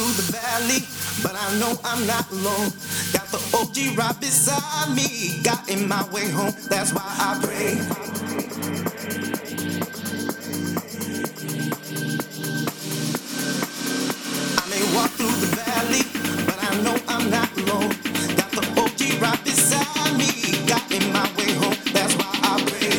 through the valley, but I know I'm not alone. Got the OG right beside me, got in my way home. That's why I pray. I may walk through the valley, but I know I'm not alone. Got the OG right beside me, got in my way home. That's why I pray.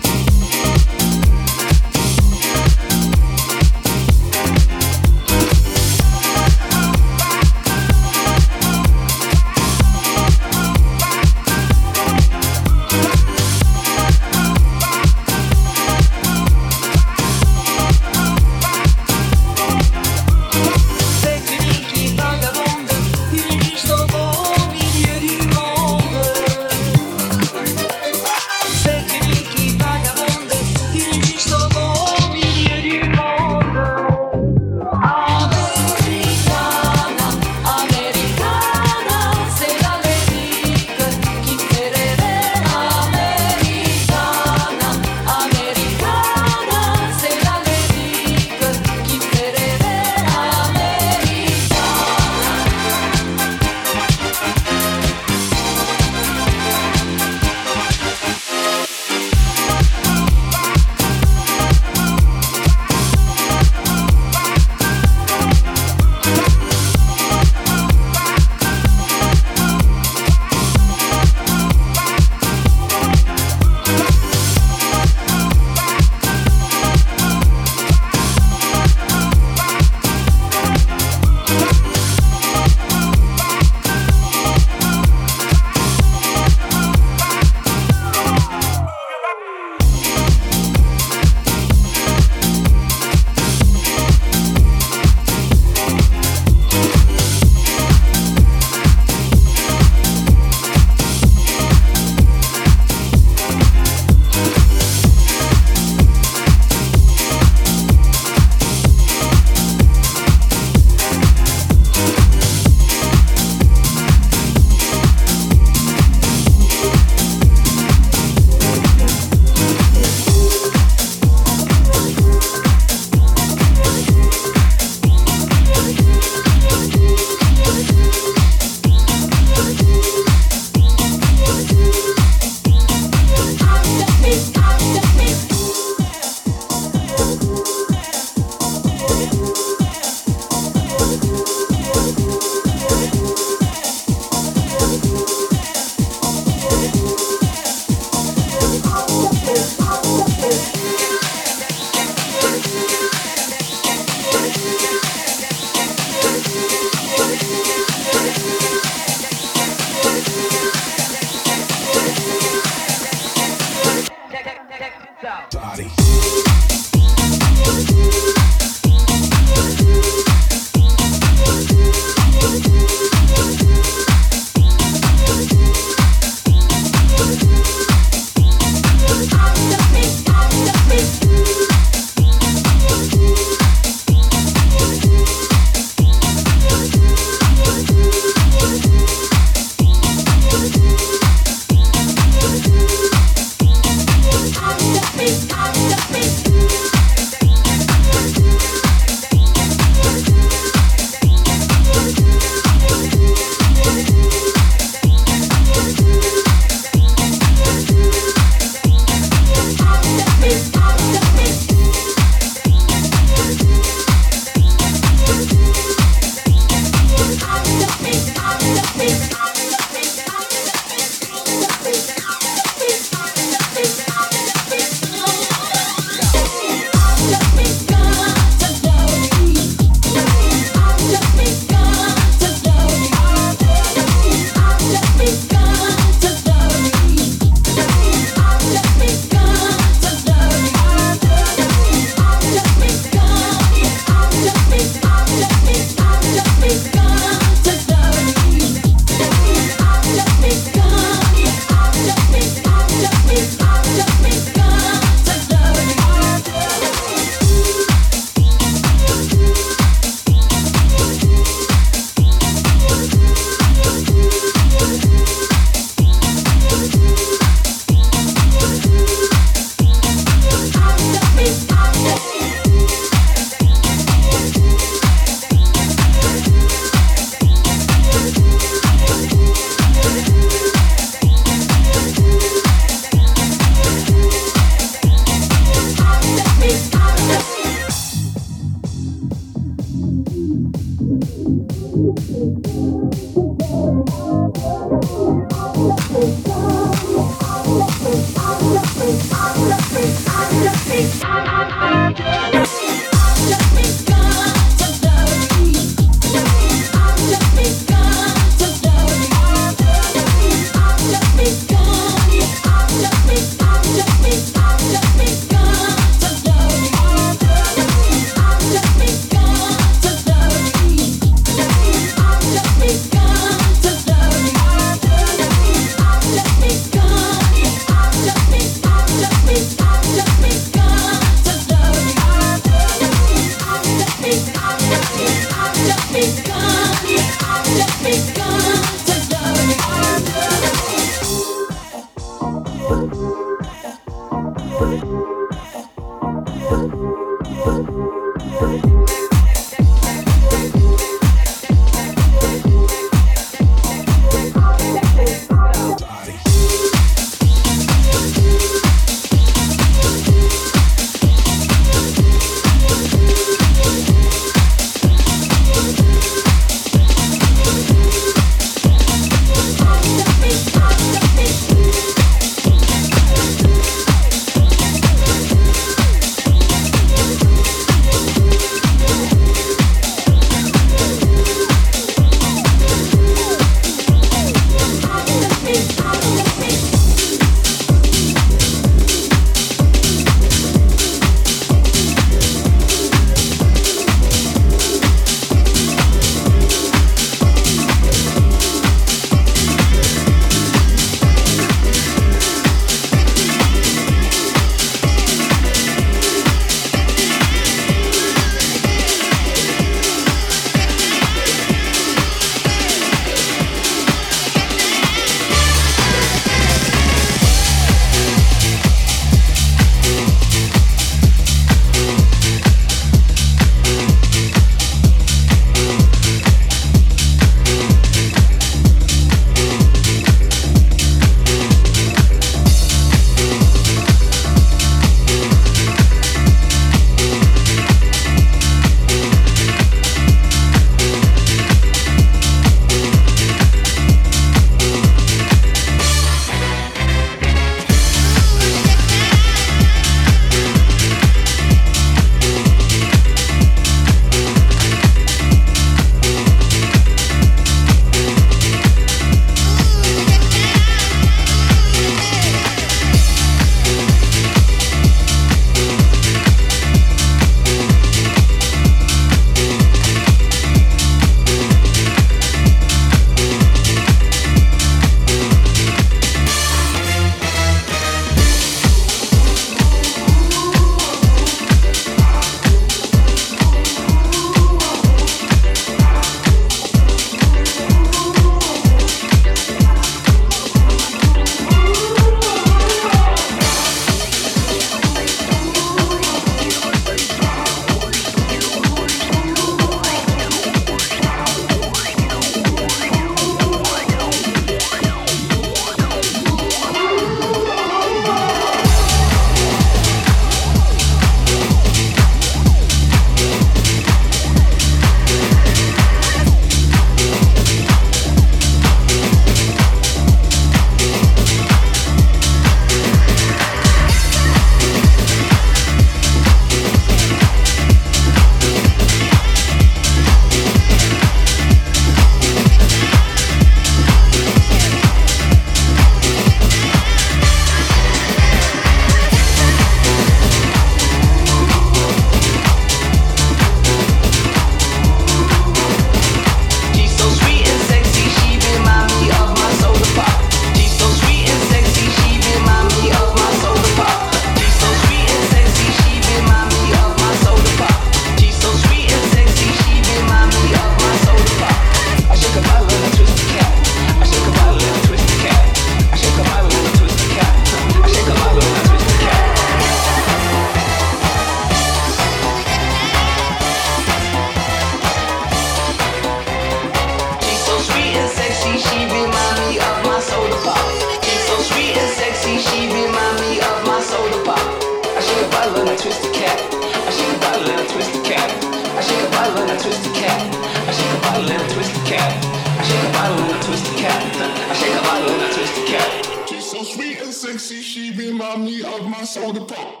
sexy, she remind me of my soda pop.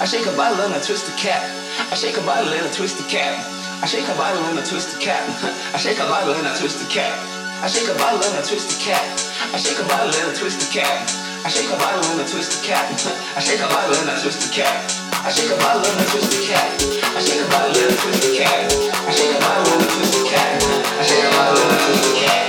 I shake a bottle and I twist the cap. I shake a bottle and I twist the cap. I shake a bottle and I twist the cap. I shake a bottle and I twist the cap. I shake a bottle and I twist the cap. I shake a bottle and I twist the cap. I shake a bottle and I twist the cap. I shake a bottle and I twist the cap. I shake a bottle and I twist the cap. I shake a bottle and I twist the cap. I shake a bottle and I twist the cap. I shake a bottle and I twist the cap.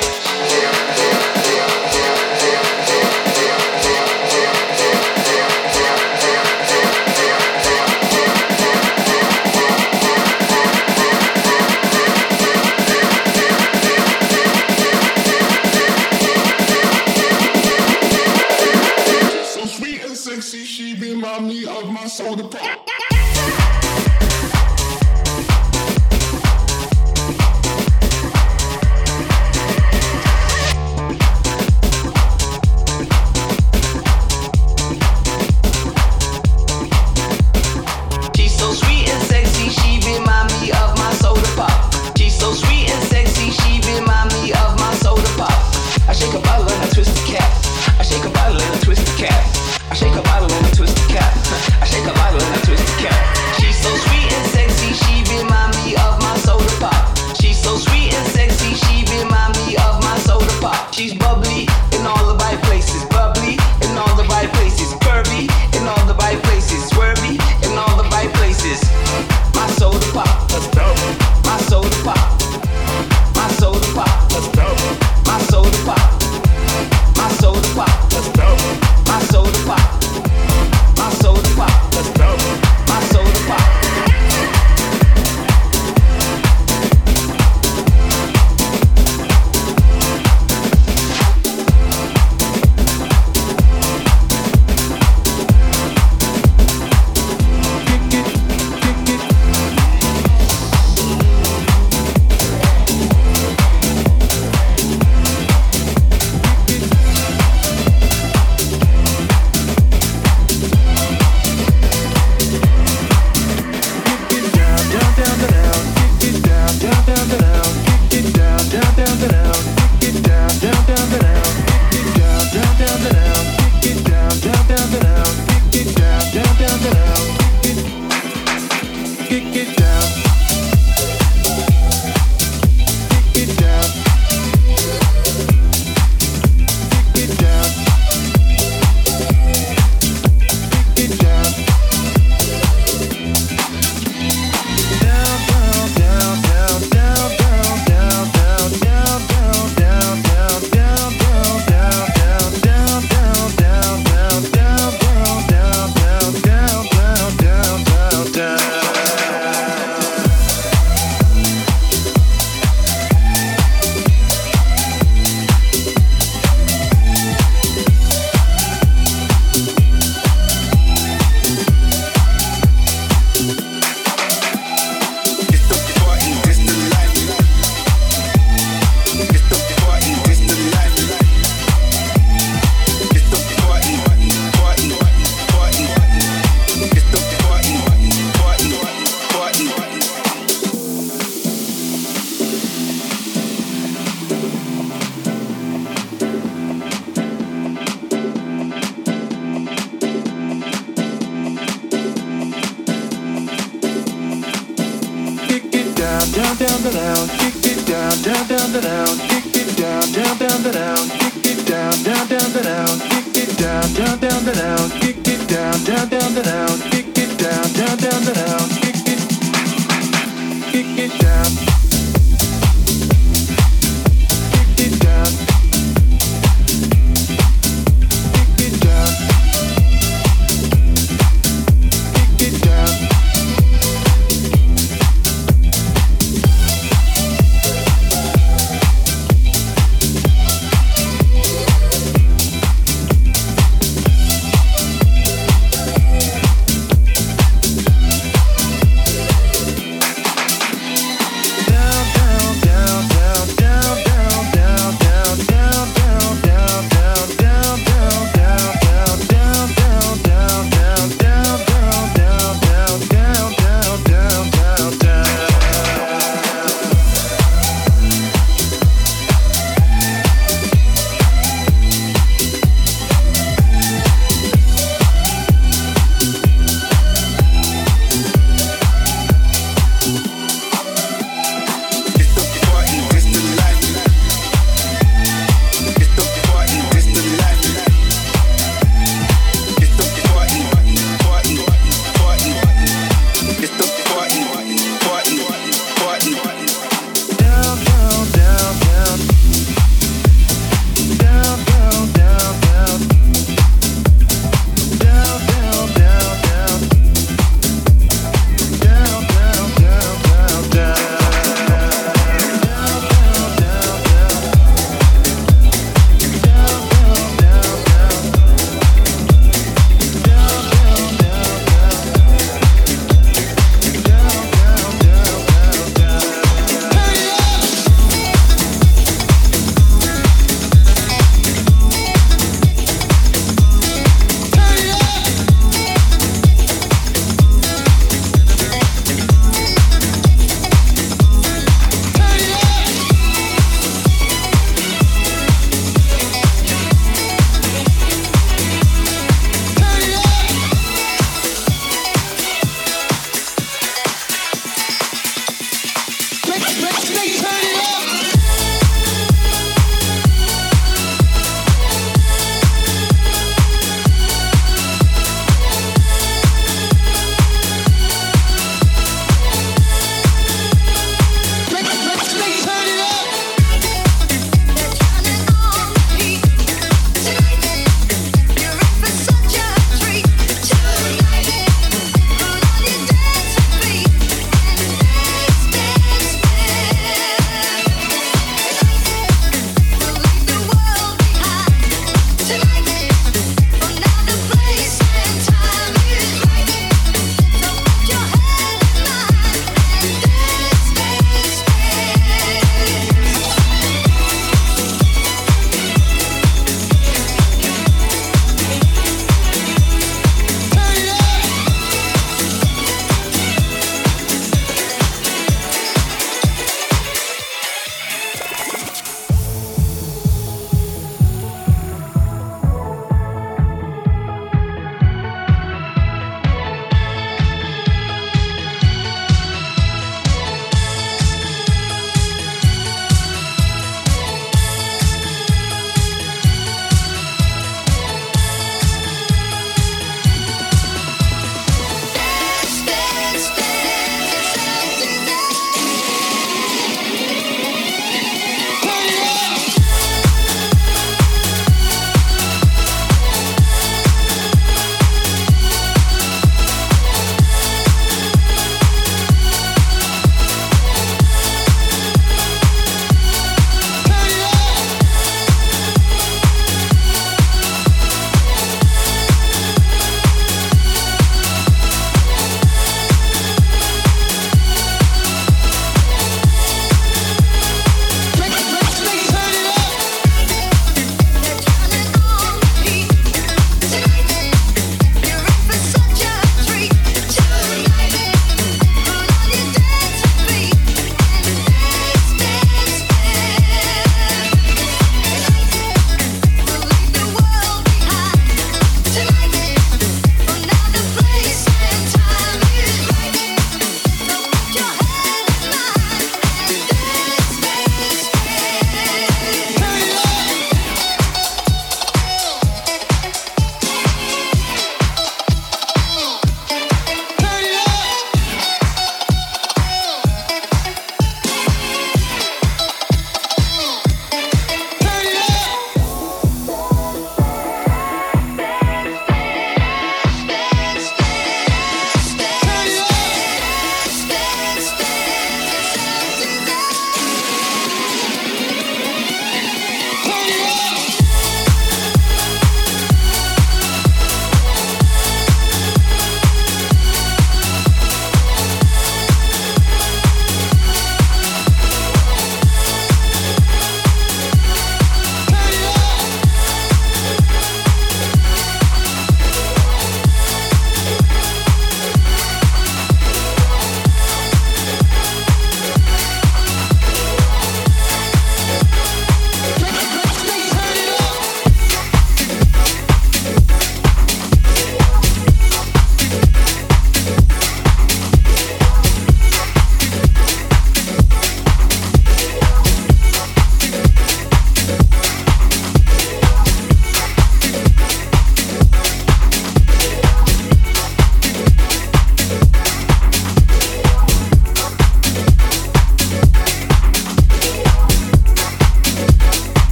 She remind me of my soda pop.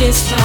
just fine.